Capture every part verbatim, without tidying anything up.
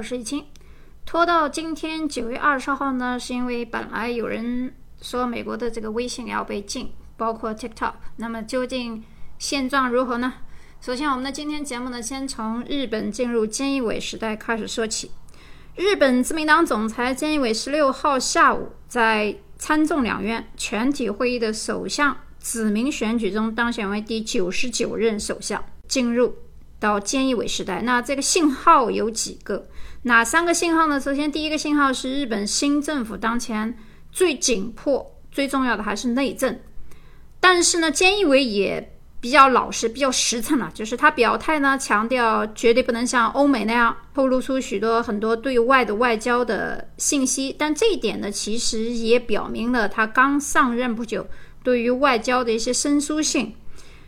我是易清。拖到今天九月二十号呢，是因为本来有人说美国的这个微信要被禁，包括 TikTok。 那么究竟现状如何呢？首先我们的今天节目呢，先从日本进入菅义伟时代开始说起。日本自民党总裁菅义伟十六号下午在参众两院全体会议的首相指名选举中当选为第九十九任首相，进入到菅义伟时代。那这个信号有几个？哪三个信号呢？首先第一个信号是日本新政府当前最紧迫最重要的还是内政，但是呢菅义伟也比较老实比较实诚了，就是他表态呢强调绝对不能像欧美那样透露出许多很多对外的外交的信息，但这一点呢其实也表明了他刚上任不久对于外交的一些生疏性。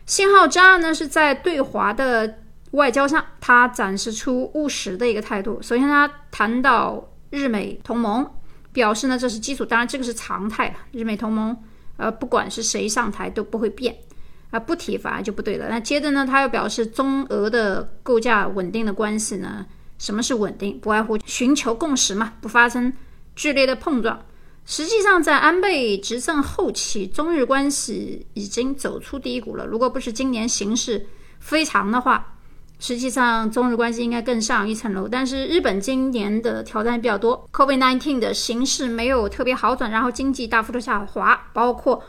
信号之二呢是在对华的外交上他展示出务实的一个态度。首先他谈到日美同盟，表示呢这是基础，当然这个是常态，日美同盟呃，不管是谁上台都不会变啊，不提反而就不对了。那接着呢他又表示中俄的构架稳定的关系呢，什么是稳定？不外乎寻求共识嘛，不发生剧烈的碰撞。实际上在安倍执政后期，中日关系已经走出低谷了，如果不是今年形势非常的话，实际上中日关系应该更上一层楼。但是日本今年的挑战比较多， COVID 十九 的形势没有特别好转，然后经济大幅的下滑，包括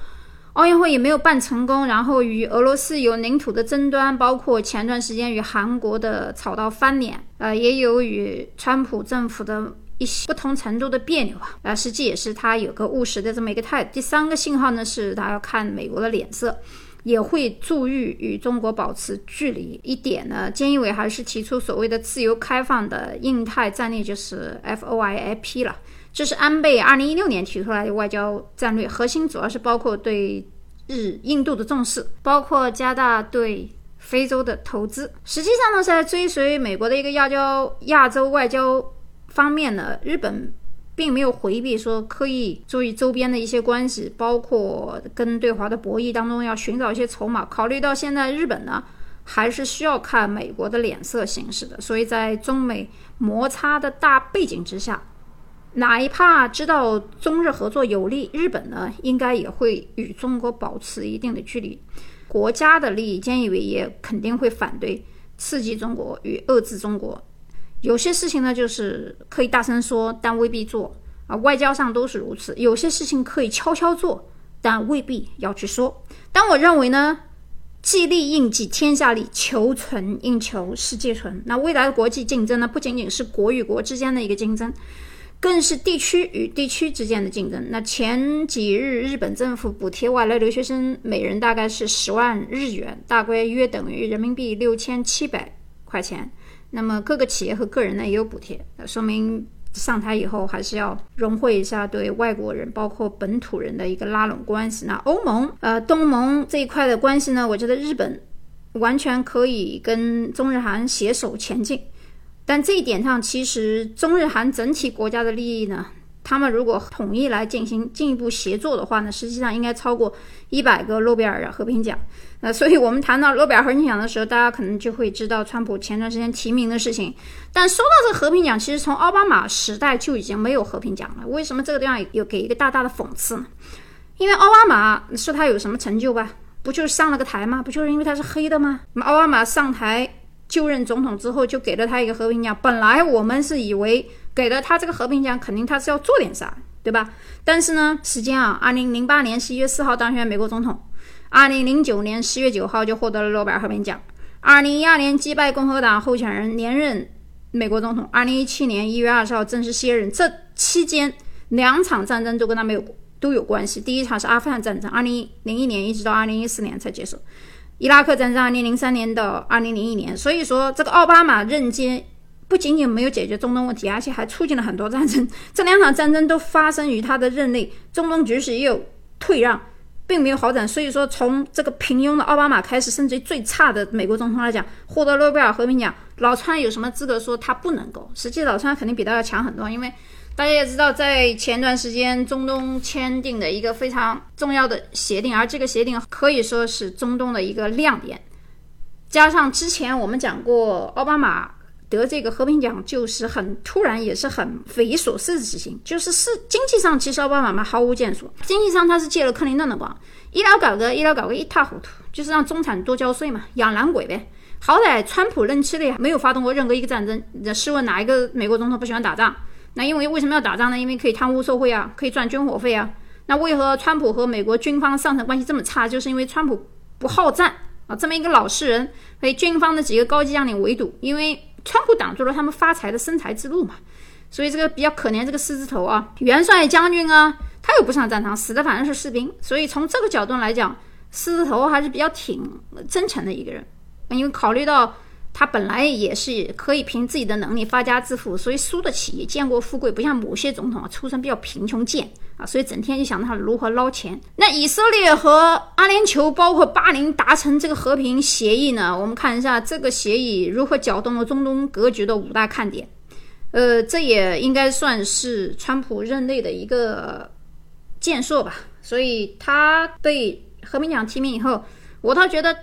奥运会也没有办成功，然后与俄罗斯有领土的争端，包括前段时间与韩国的吵到翻脸，呃，也有与川普政府的一些不同程度的别扭啊，呃，实际也是他有个务实的这么一个态度。第三个信号呢是他要看美国的脸色，也会注意与中国保持距离。一点呢菅义伟还是提出所谓的自由开放的印太战略，就是 F O I P 了，这是安倍二零一六年提出来的外交战略，核心主要是包括对日印度的重视，包括加大对非洲的投资。实际上呢在追随美国的一个亚洲亚洲外交方面呢，日本并没有回避说刻意注意周边的一些关系，包括跟对华的博弈当中要寻找一些筹码。考虑到现在日本呢还是需要看美国的脸色行事的，所以在中美摩擦的大背景之下，哪一怕知道中日合作有利，日本呢应该也会与中国保持一定的距离。国家的利益菅义伟也肯定会反对刺激中国与遏制中国，有些事情呢就是可以大声说但未必做啊，外交上都是如此，有些事情可以悄悄做但未必要去说。但我认为呢既利应急天下利，求存应求世界存。那未来的国际竞争呢不仅仅是国与国之间的一个竞争，更是地区与地区之间的竞争。那前几日日本政府补贴外来留学生每人大概是十万日元，大概约等于人民币六千七百块钱，那么各个企业和个人呢也有补贴，说明上台以后还是要融汇一下对外国人包括本土人的一个拉拢关系。那欧盟呃，东盟这一块的关系呢，我觉得日本完全可以跟中日韩携手前进，但这一点上其实中日韩整体国家的利益呢，他们如果统一来进行进一步协作的话呢，实际上应该超过一百个诺贝尔和平奖。那所以我们谈到诺贝尔和平奖的时候，大家可能就会知道川普前段时间提名的事情，但说到这和平奖，其实从奥巴马时代就已经没有和平奖了。为什么这个地方有给一个大大的讽刺呢？因为奥巴马说他有什么成就吧，不就是上了个台吗？不就是因为他是黑的吗？奥巴马上台就任总统之后就给了他一个和平奖，本来我们是以为给了他这个和平奖肯定他是要做点啥，对吧？但是呢时间啊，二零零八年十一月四号当选美国总统，二零零九年十月九号就获得了诺贝尔和平奖，二零一二年击败共和党候选人连任美国总统，二零一七年一月二十号正式卸任。这期间两场战争都跟他没有都有关系，第一场是阿富汗战争，二零零一年一直到二零一四年才结束，伊拉克战争二零零三年到二零零一年。所以说这个奥巴马任间不仅仅没有解决中东问题，而且还促进了很多战争，这两场战争都发生于他的任内，中东局势也有退让，并没有好转。所以说从这个平庸的奥巴马开始，甚至于最差的美国总统来讲，获得诺贝尔和平奖，老川有什么资格说他不能够？实际老川肯定比他要强很多，因为大家也知道在前段时间中东签订的一个非常重要的协定，而这个协定可以说是中东的一个亮点，加上之前我们讲过奥巴马得这个和平奖就是很突然，也是很匪夷所思的事情。就是是经济上其实奥巴马毫无建树，经济上他是借了克林顿的光，医疗搞得医疗搞得一塌糊涂，就是让中产多交税嘛，养懒鬼呗。好歹川普任期内没有发动过任何一个战争，试问哪一个美国总统不喜欢打仗？那因为为什么要打仗呢？因为可以贪污受贿啊，可以赚军火费啊。那为何川普和美国军方上层关系这么差？就是因为川普不好战啊，这么一个老实人被军方的几个高级将领围堵，因为川普挡住了他们发财的生财之路嘛。所以这个比较可怜这个狮子头啊，元帅将军啊，他又不上战场，死的反正是士兵。所以从这个角度来讲，狮子头还是比较挺真诚的一个人，因为考虑到他本来也是可以凭自己的能力发家致富，所以输得起也见过富贵，不像某些总统啊，出身比较贫穷贱啊，所以整天就想他如何捞钱。那以色列和阿联酋包括巴林达成这个和平协议呢，我们看一下这个协议如何搅动了中东格局的五大看点。呃，这也应该算是川普任内的一个建设吧。所以他被和平奖提名以后，我倒觉得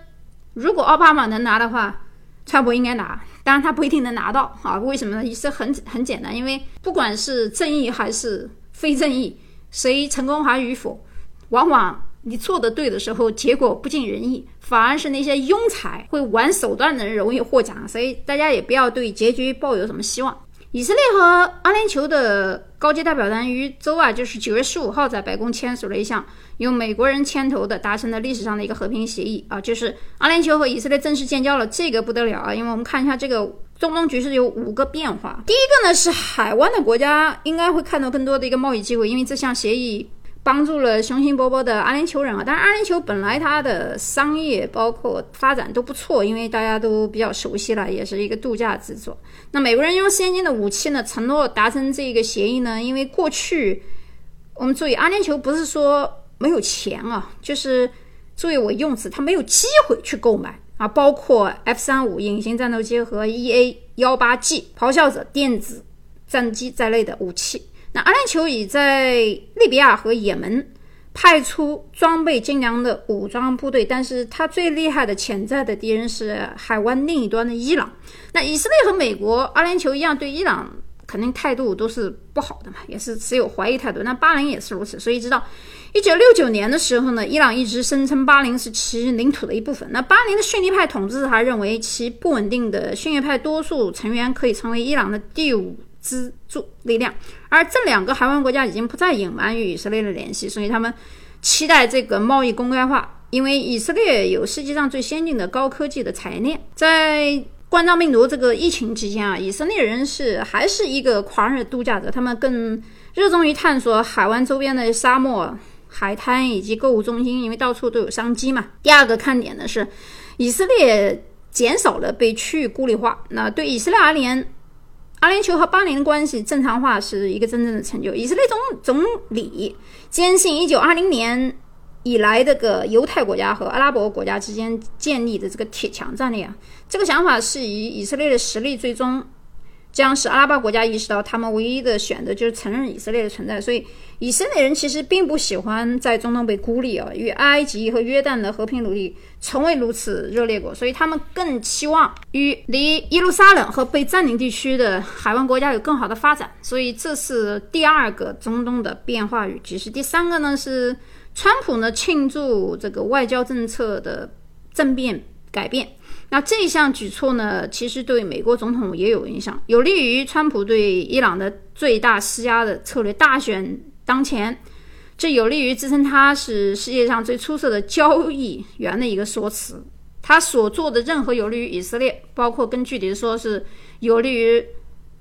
如果奥巴马能拿的话，川普应该拿，当然他不一定能拿到啊。为什么呢？也是很很简单，因为不管是正义还是非正义，谁成功还与否，往往你做得对的时候，结果不尽人意，反而是那些庸才会玩手段的人容易获奖，所以大家也不要对结局抱有什么希望。以色列和阿联酋的高级代表团于周啊，就是九月十五号在白宫签署了一项由美国人牵头的达成了历史上的一个和平协议啊，就是阿联酋和以色列正式建交了，这个不得了啊！因为我们看一下这个中东局势有五个变化。第一个呢是海湾的国家应该会看到更多的一个贸易机会，因为这项协议帮助了雄心勃勃的阿联酋人啊。当然阿联酋本来它的商业包括发展都不错，因为大家都比较熟悉了，也是一个度假之作。那美国人用先进的武器呢承诺达成这个协议呢，因为过去我们注意阿联酋不是说没有钱啊，就是注意我用词，它没有机会去购买啊，包括 F 三十五 隐形战斗机和 E A 十八 G 咆哮者电子战机在内的武器。那阿联酋已在利比亚和也门派出装备精良的武装部队，但是他最厉害的潜在的敌人是海湾另一端的伊朗。那以色列和美国、阿联酋一样，对伊朗肯定态度都是不好的嘛，也是持有怀疑态度。那巴林也是如此，所以直到一九六九年的时候呢，伊朗一直声称巴林是其领土的一部分。那巴林的逊尼派统治还认为其不稳定的逊尼派多数成员可以成为伊朗的第五支柱力量，而这两个海湾国家已经不再隐瞒与以色列的联系，所以他们期待这个贸易公开化，因为以色列有世界上最先进的高科技的产业链。在冠状病毒这个疫情期间啊，以色列人是还是一个狂热度假者，他们更热衷于探索海湾周边的沙漠、海滩以及购物中心，因为到处都有商机嘛。第二个看点呢是以色列减少了被区域孤立化，那对以色列而言，阿联酋和巴林的关系正常化是一个真正的成就。以色列 总, 总理坚信一九二零年以来这个犹太国家和阿拉伯国家之间建立的这个铁墙战略啊，这个想法是以以色列的实力最终将使阿拉伯国家意识到他们唯一的选择就是承认以色列的存在。所以以色列人其实并不喜欢在中东被孤立啊，与埃及和约旦的和平努力从未如此热烈过，所以他们更期望与离耶路撒冷和被占领地区的海湾国家有更好的发展。所以这是第二个中东的变化与局势。第三个呢是川普呢庆祝这个外交政策的政变改变，那这一项举措呢其实对美国总统也有影响，有利于川普对伊朗的最大施压的策略。大选当前，这有利于支撑他是世界上最出色的交易员的一个说辞，他所做的任何有利于以色列，包括跟具体的说是有利于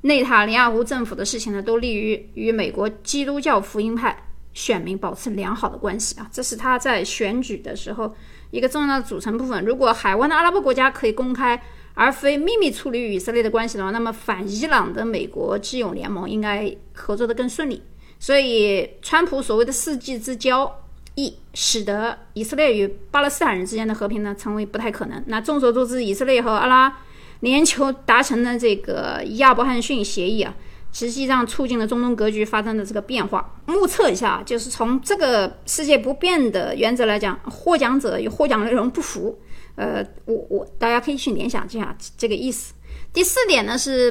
内塔尼亚胡政府的事情呢，都利于与美国基督教福音派选民保持良好的关系啊，这是他在选举的时候一个重要的组成部分。如果海湾的阿拉伯国家可以公开而非秘密处理与以色列的关系的话，那么反伊朗的美国智勇联盟应该合作的更顺利。所以川普所谓的世纪之交易使得以色列与巴勒斯坦人之间的和平呢成为不太可能。那众所周知，以色列和阿拉联酋达成的这个亚伯汉逊协议啊，实际上促进了中东格局发生的这个变化。目测一下，就是从这个世界不变的原则来讲，获奖者与获奖内容不符，呃，我我大家可以去联想一下这个意思。第四点呢是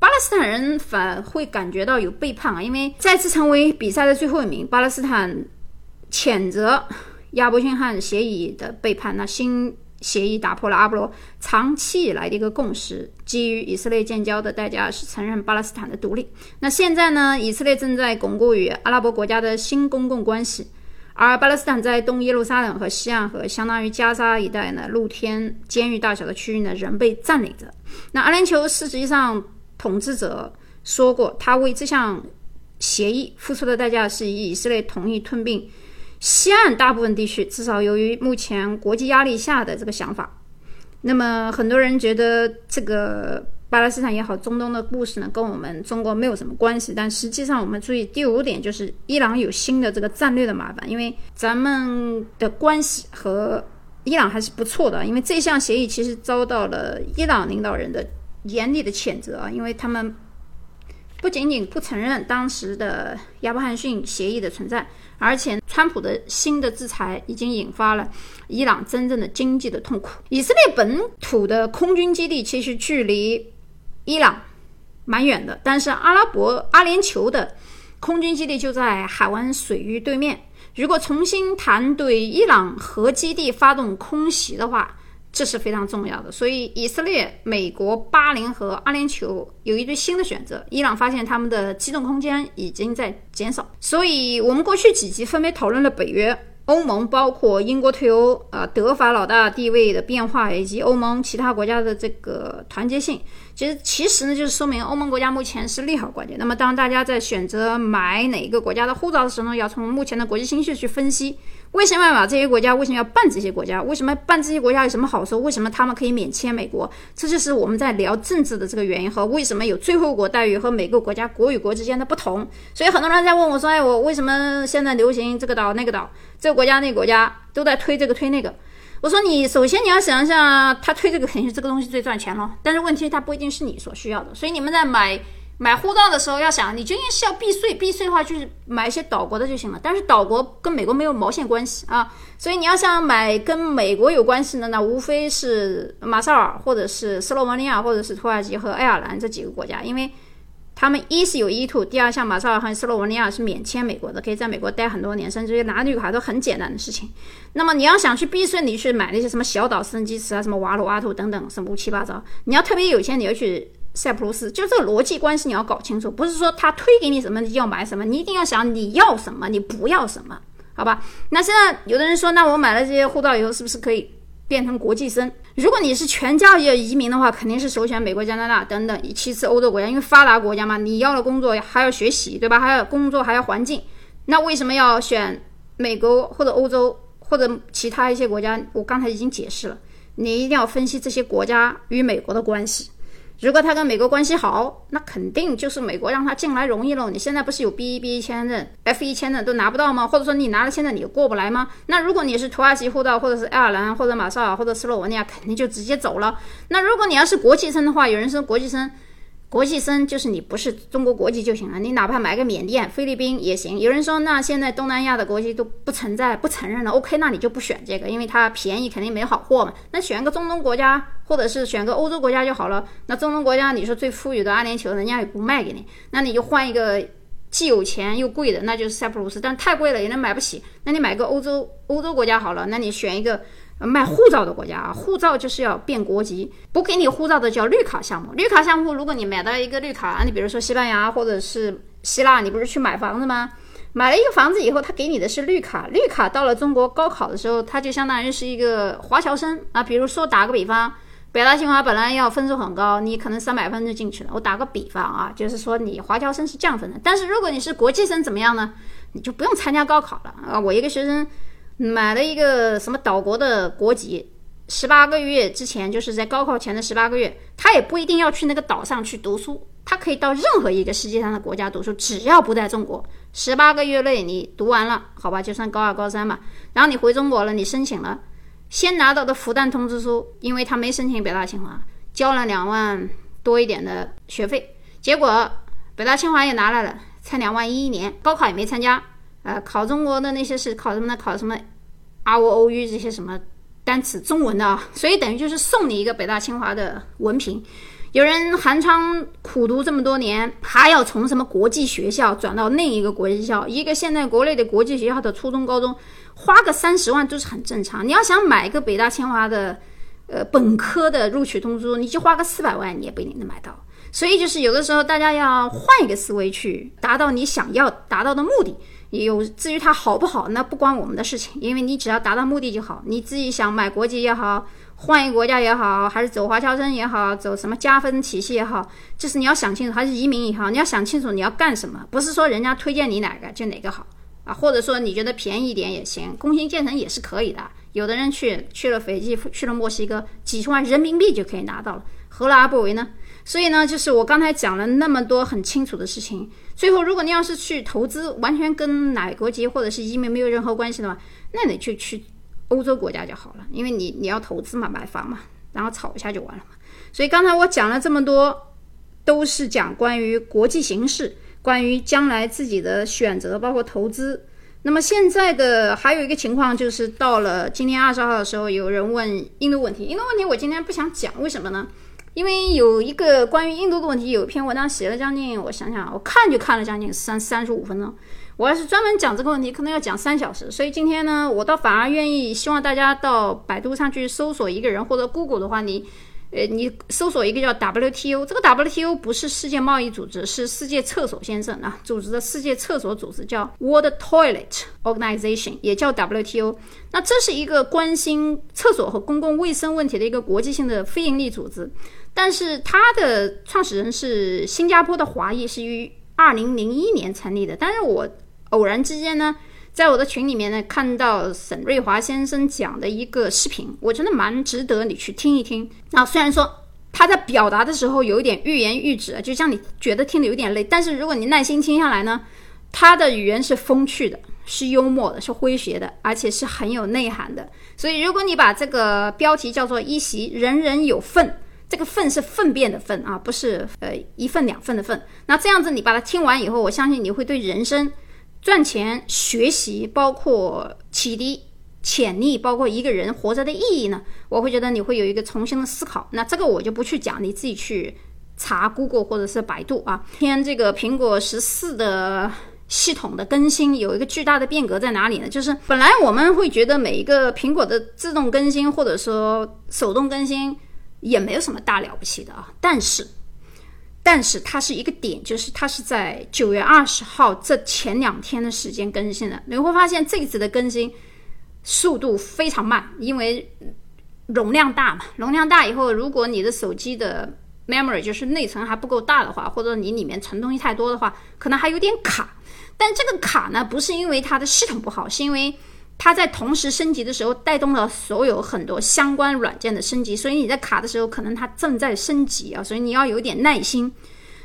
巴勒斯坦人反会感觉到有背叛啊，因为再次成为比赛的最后一名，巴勒斯坦谴责亚伯逊汉协议的背叛。那新协议打破了阿波罗长期以来的一个共识，基于以色列建交的代价是承认巴勒斯坦的独立。那现在呢，以色列正在巩固与阿拉伯国家的新公共关系，而巴勒斯坦在东耶路撒冷和西岸和相当于加沙一带呢，露天监狱大小的区域呢，仍被占领着。那阿联酋实际上统治者说过，他为这项协议付出的代价是以以色列同意吞并西岸大部分地区，至少由于目前国际压力下的这个想法。那么很多人觉得这个巴勒斯坦也好，中东的故事呢，跟我们中国没有什么关系，但实际上我们注意第五点，就是伊朗有新的这个战略的麻烦，因为咱们的关系和伊朗还是不错的，因为这项协议其实遭到了伊朗领导人的严厉的谴责啊，因为他们不仅仅不承认当时的亚伯罕逊协议的存在，而且川普的新的制裁已经引发了伊朗真正的经济的痛苦。以色列本土的空军基地其实距离伊朗蛮远的，但是阿拉伯阿联酋的空军基地就在海湾水域对面，如果重新谈对伊朗核基地发动空袭的话，这是非常重要的。所以以色列、美国、巴林和阿联酋有一对新的选择，伊朗发现他们的机动空间已经在减少。所以我们过去几集分别讨论了北约、欧盟，包括英国退欧、呃、德法老大地位的变化，以及欧盟其他国家的这个团结性。其实其实呢，就是说明欧盟国家目前是利好关键。那么当大家在选择买哪一个国家的护照的时候，要从目前的国际形势去分析，为什么要买这些国家，为什么要办这些国家，为什么办这些国家有什么好处，为什么他们可以免签美国，这就是我们在聊政治的这个原因，和为什么有最后国待遇和每个国家国与国之间的不同。所以很多人在问我说，哎，我为什么现在流行这个岛那个岛，这个国家那个国家都在推这个推那个。我说你首先你要想一下，他推这个肯定是这个东西最赚钱了，但是问题它不一定是你所需要的。所以你们在买买护照的时候要想，你究竟是要避税，避税的话就是买一些岛国的就行了，但是岛国跟美国没有毛线关系啊。所以你要想买跟美国有关系的呢，无非是马绍尔或者是斯洛文尼亚或者是土耳其和爱尔兰这几个国家，因为他们一是有意图，第二像马绍尔和斯洛文尼亚是免签美国的，可以在美国待很多年，甚至于拿绿卡都很简单的事情。那么你要想去避税，你去买那些什么小岛圣基茨啊，什么瓦鲁阿图等等，什么乌七八糟。你要特别有钱，你要去塞浦路斯，就这个逻辑关系你要搞清楚，不是说他推给你什么你要买什么，你一定要想你要什么，你不要什么，好吧？那现在有的人说，那我买了这些护照以后是不是可以变成国际生？如果你是全家要移民的话，肯定是首选美国、加拿大等等，其次欧洲国家，因为发达国家嘛，你要了工作还要学习，对吧？还要工作还要环境，那为什么要选美国或者欧洲或者其他一些国家？我刚才已经解释了，你一定要分析这些国家与美国的关系。如果他跟美国关系好，那肯定就是美国让他进来容易喽。你现在不是有 B B E 签证、F 一 签证都拿不到吗？或者说你拿了签证你就过不来吗？那如果你是土耳其护照，或者是爱尔兰，或者马绍尔，或者斯洛文尼亚，肯定就直接走了。那如果你要是国际生的话，有人说国际生，国际生就是你不是中国国籍就行了，你哪怕买个缅甸、菲律宾也行。有人说那现在东南亚的国籍都不存在、不承认了 ，OK， 那你就不选这个，因为它便宜肯定没好货嘛。那选个中东国家，或者是选个欧洲国家就好了。那中东国家你说最富裕的阿联酋，人家也不卖给你，那你就换一个既有钱又贵的，那就是塞浦路斯，但太贵了也人买不起。那你买个欧洲欧洲国家好了，那你选一个卖护照的国家啊，护照就是要变国籍，不给你护照的叫绿卡项目。绿卡项目，如果你买到一个绿卡，你比如说西班牙或者是希腊，你不是去买房子吗？买了一个房子以后，他给你的是绿卡，绿卡到了中国高考的时候，他就相当于是一个华侨生啊。比如说打个比方，北大清华本来要分数很高，你可能三百分就进去了。我打个比方啊，就是说你华侨生是降分的，但是如果你是国际生怎么样呢？你就不用参加高考了啊。我一个学生买了一个什么岛国的国籍，十八个月之前，就是在高考前的十八个月，他也不一定要去那个岛上去读书，他可以到任何一个世界上的国家读书，只要不在中国。十八个月内你读完了，好吧，就算高二、高三嘛，然后你回中国了，你申请了。先拿到的复旦通知书，因为他没申请北大清华，交了两万多一点的学费，结果北大清华也拿来了，才两万一一年，高考也没参加，呃，考中国的那些是考什么呢？考什么 R O O U 这些什么单词中文的啊，所以等于就是送你一个北大清华的文凭。有人寒窗苦读这么多年，还要从什么国际学校转到另一个国际学校，一个现在国内的国际学校的初中高中花个三十万就是很正常。你要想买一个北大清华的呃本科的录取通知书，你就花个四百万你也不一定能买到。所以就是有的时候大家要换一个思维去达到你想要达到的目的，有至于它好不好那不关我们的事情，因为你只要达到目的就好。你自己想买国籍也好，换一个国家也好，还是走华侨生也好，走什么加分体系也好，就是你要想清楚，还是移民也好，你要想清楚你要干什么，不是说人家推荐你哪个就哪个好啊，或者说你觉得便宜一点也行，工薪阶层也是可以的。有的人去去了斐济，去了墨西哥，几十万人民币就可以拿到了，何乐而不为呢？所以呢，就是我刚才讲了那么多很清楚的事情，最后如果你要是去投资完全跟哪国籍或者是移民没有任何关系的话，那你就去欧洲国家就好了，因为你你要投资嘛，买房嘛，然后炒一下就完了嘛。所以刚才我讲了这么多，都是讲关于国际形势，关于将来自己的选择，包括投资。那么现在的还有一个情况，就是到了今天二十号的时候，有人问印度问题。印度问题我今天不想讲，为什么呢？因为有一个关于印度的问题，有一篇文章写了将近，我想想，我看就看了将近三三十五分钟。我要是专门讲这个问题，可能要讲三小时。所以今天呢，我倒反而愿意希望大家到百度上去搜索一个人，或者 Google 的话，你呃，你搜索一个叫 W T O， 这个 W T O 不是世界贸易组织，是世界厕所先生啊组织的世界厕所组织，叫 World Toilet Organization， 也叫 W T O。 那这是一个关心厕所和公共卫生问题的一个国际性的非营利组织，但是它的创始人是新加坡的华裔，是于二零零一年成立的。但是我偶然之间呢，在我的群里面呢，看到沈瑞华先生讲的一个视频，我觉得蛮值得你去听一听。那、啊、虽然说他在表达的时候有一点欲言又止，就像你觉得听得有点累，但是如果你耐心听下来呢，他的语言是风趣的，是幽默的，是诙谐的，而且是很有内涵的。所以如果你把这个标题叫做一席人人有份，这个粪是粪便的粪啊，不是呃一份两份的份。那这样子你把它听完以后，我相信你会对人生赚钱、学习，包括启迪潜力，包括一个人活着的意义呢，我会觉得你会有一个重新的思考。那这个我就不去讲，你自己去查 Google 或者是百度啊。今天这个苹果十四的系统的更新有一个巨大的变革在哪里呢？就是本来我们会觉得每一个苹果的自动更新或者说手动更新也没有什么大了不起的啊，但是但是它是一个点，就是它是在九月二十号这前两天的时间更新的。你会发现这一次的更新速度非常慢，因为容量大嘛，容量大以后，如果你的手机的 memory 就是内存还不够大的话，或者你里面存东西太多的话，可能还有点卡。但这个卡呢，不是因为它的系统不好，是因为它在同时升级的时候带动了所有很多相关软件的升级，所以你在卡的时候可能它正在升级啊，所以你要有点耐心，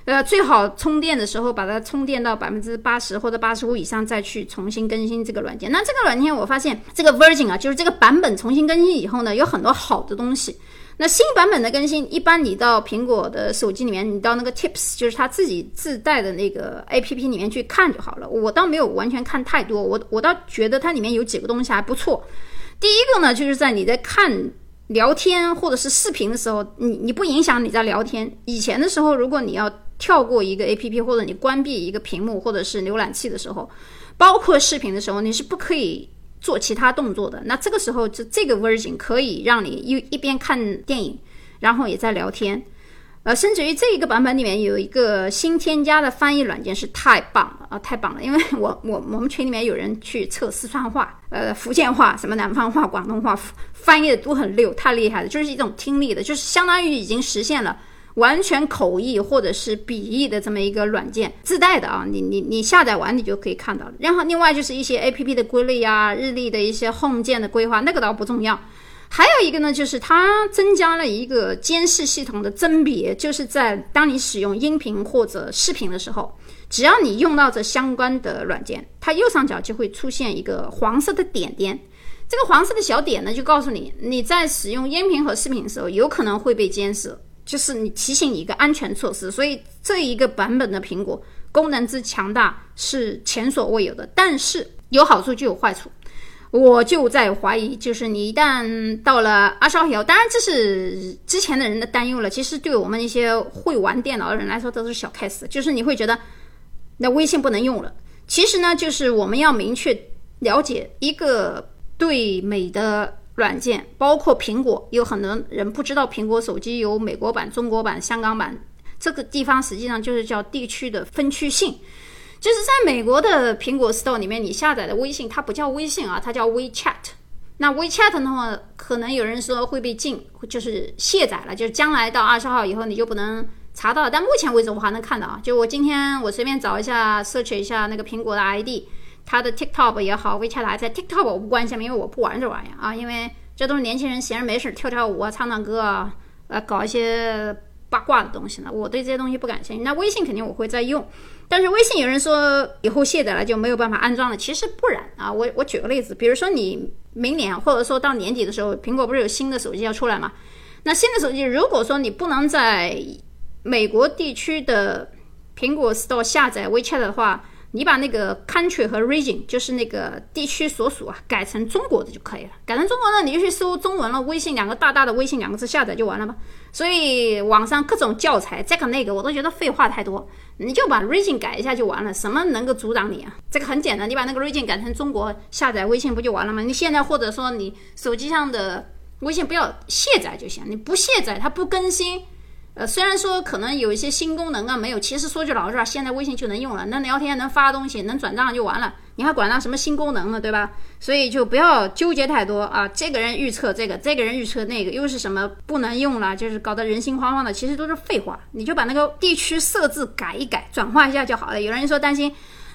呃，最好充电的时候把它充电到 百分之八十 或者 百分之八十五 以上再去重新更新这个软件。那这个软件我发现这个 version 啊，就是这个版本重新更新以后呢，有很多好的东西。那新版本的更新，一般你到苹果的手机里面，你到那个 tips， 就是它自己自带的那个 A P P 里面去看就好了。我倒没有完全看太多，我我倒觉得它里面有几个东西还不错。第一个呢，就是在你在看聊天或者是视频的时候，你你不影响你在聊天。以前的时候，如果你要跳过一个 A P P 或者你关闭一个屏幕或者是浏览器的时候，包括视频的时候，你是不可以做其他动作的。那这个时候就这个 version 可以让你一一边看电影然后也在聊天，呃，甚至于这一个版本里面有一个新添加的翻译软件是太棒了啊，太棒了！因为我我我们群里面有人去测四川话、呃福建话、什么南方话、广东话，翻译的都很溜，太厉害了，就是一种听力的，就是相当于已经实现了完全口译或者是笔译的这么一个软件，自带的啊，你你你下载完你就可以看到了。然后另外就是一些 A P P 的归类啊，日历的一些 Home 键的规划，那个倒不重要。还有一个呢，就是它增加了一个监视系统的甄别，就是在当你使用音频或者视频的时候，只要你用到这相关的软件，它右上角就会出现一个黄色的点点。这个黄色的小点呢，就告诉你你在使用音频和视频的时候有可能会被监视，就是你提醒你一个安全措施。所以这一个版本的苹果功能之强大是前所未有的，但是有好处就有坏处。我就在怀疑，就是你一旦到了二十二条，当然这是之前的人的担忧了，其实对我们一些会玩电脑的人来说都是小 case， 就是你会觉得那微信不能用了。其实呢，就是我们要明确了解一个对美的软件，包括苹果，有很多人不知道苹果手机有美国版、中国版、香港版，这个地方实际上就是叫地区的分区性。就是在美国的苹果 Store 里面，你下载的微信它不叫微信啊，它叫 WeChat。 那 WeChat 的话，可能有人说会被禁，就是卸载了，就是将来到二十号以后你就不能查到了。但目前为止我还能看到啊，就我今天我随便找一下 search 一下那个苹果的 I D， 它的 TikTok 也好， WeChat 还在 TikTok 我不关心，因为我不玩这玩意啊，因为这都是年轻人闲着没事跳跳舞啊，唱唱歌啊，呃，搞一些八卦的东西呢，我对这些东西不感兴趣。那微信肯定我会再用，但是微信有人说以后卸载了就没有办法安装了，其实不然啊。我我举个例子，比如说你明年或者说到年底的时候，苹果不是有新的手机要出来吗？那新的手机如果说你不能在美国地区的苹果 Store 下载 WeChat 的话，你把那个 country 和 region， 就是那个地区所属啊，改成中国的就可以了。改成中国呢，你就去搜中文了，微信两个大大的微信两个字下载就完了嘛。所以网上各种教材这个那个我都觉得废话太多，你就把 region 改一下就完了，什么能够阻挡你啊？这个很简单，你把那个 region 改成中国，下载微信不就完了吗？你现在或者说你手机上的微信不要卸载就行，你不卸载它不更新。呃，虽然说可能有一些新功能啊没有，其实说句老实话，现在微信就能用了，能聊天，能发东西，能转账就完了，你还管它什么新功能呢，对吧？所以就不要纠结太多啊。这个人预测这个，这个人预测那个，又是什么不能用了，就是搞得人心惶惶的，其实都是废话。你就把那个地区设置改一改，转化一下就好了。有人说担心，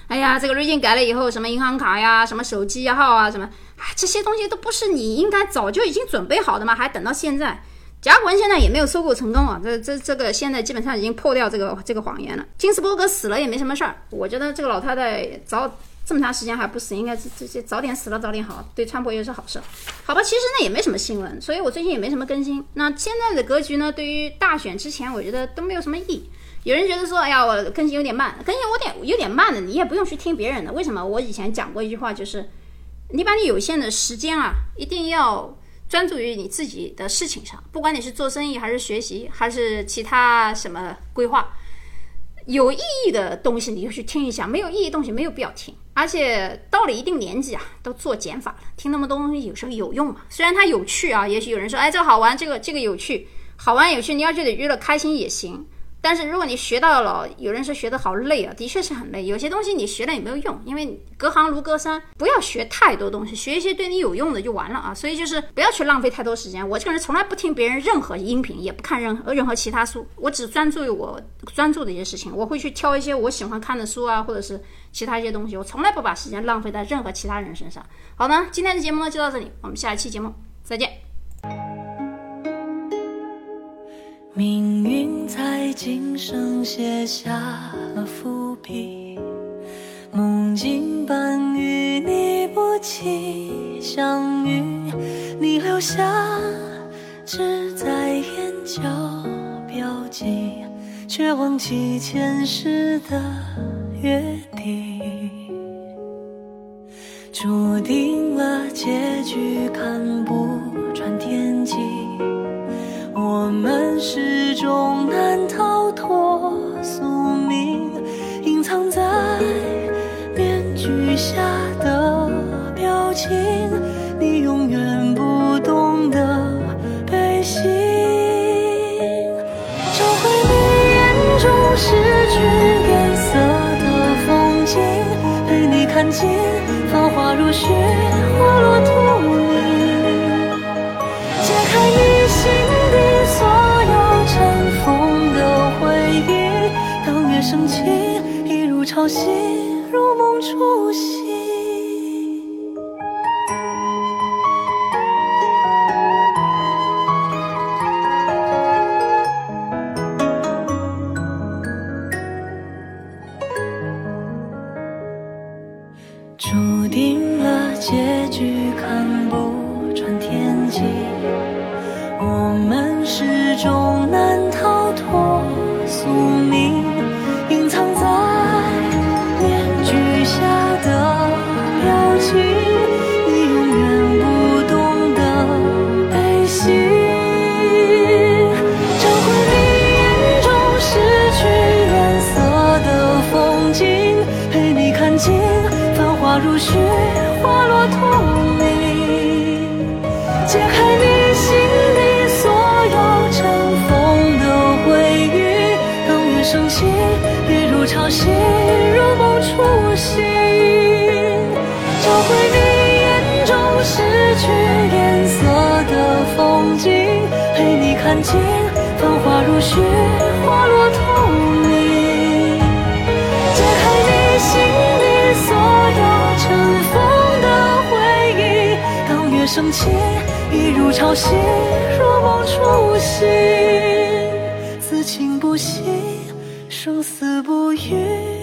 哎呀，这个微信改了以后，什么银行卡呀，什么手机号啊，什么啊，这些东西都不是你应该早就已经准备好的吗？还等到现在？甲骨文现在也没有收购成功啊，这这这个现在基本上已经破掉这个这个谎言了。金斯伯格死了也没什么事儿，我觉得这个老太太早这么长时间还不死，应该这这早点死了早点好，对川普也是好事。好吧，其实呢也没什么新闻，所以我最近也没什么更新。那现在的格局呢，对于大选之前，我觉得都没有什么意义。有人觉得说，哎呀，我更新有点慢，更新有点有点慢的，你也不用去听别人的。为什么？我以前讲过一句话，就是你把你有限的时间啊，一定要专注于你自己的事情上，不管你是做生意还是学习还是其他什么规划，有意义的东西你就去听一下，没有意义的东西没有必要听。而且到了一定年纪啊，都做减法了，听那么多东西有时候有用嘛？虽然它有趣啊，也许有人说，哎，这个好玩，这个这个有趣，好玩有趣，你要觉得娱乐开心也行。但是如果你学到老，有人说学得好累啊，的确是很累。有些东西你学了也没有用，因为隔行如隔山，不要学太多东西，学一些对你有用的就完了啊。所以就是不要去浪费太多时间。我这个人从来不听别人任何音频，也不看任何任何其他书，我只专注于我专注的一些事情。我会去挑一些我喜欢看的书啊，或者是其他一些东西，我从来不把时间浪费在任何其他人身上。好呢，今天的节目呢就到这里，我们下一期节目再见。命运在今生写下了伏笔，梦境般与你不期相遇，你留下只在眼角标记，却忘记前世的约定，注定了结局看不穿天际，我们始终难逃脱宿命，隐藏在面具下的表情，你永远不懂得悲喜，找回你眼中失去颜色的风景，陪你看尽繁华如雪，花落土里，解开你心所有尘封的回忆，当月升起，一如潮汐，如梦初醒。注定了结局看不穿天际，我们始终难逃脱宿命，隐藏在面具下的表情，你永远尽，繁华如雪，花落同林。解开你心里所有尘封的回忆，高月升起，一如潮汐，如梦初醒。此情不息，生死不渝。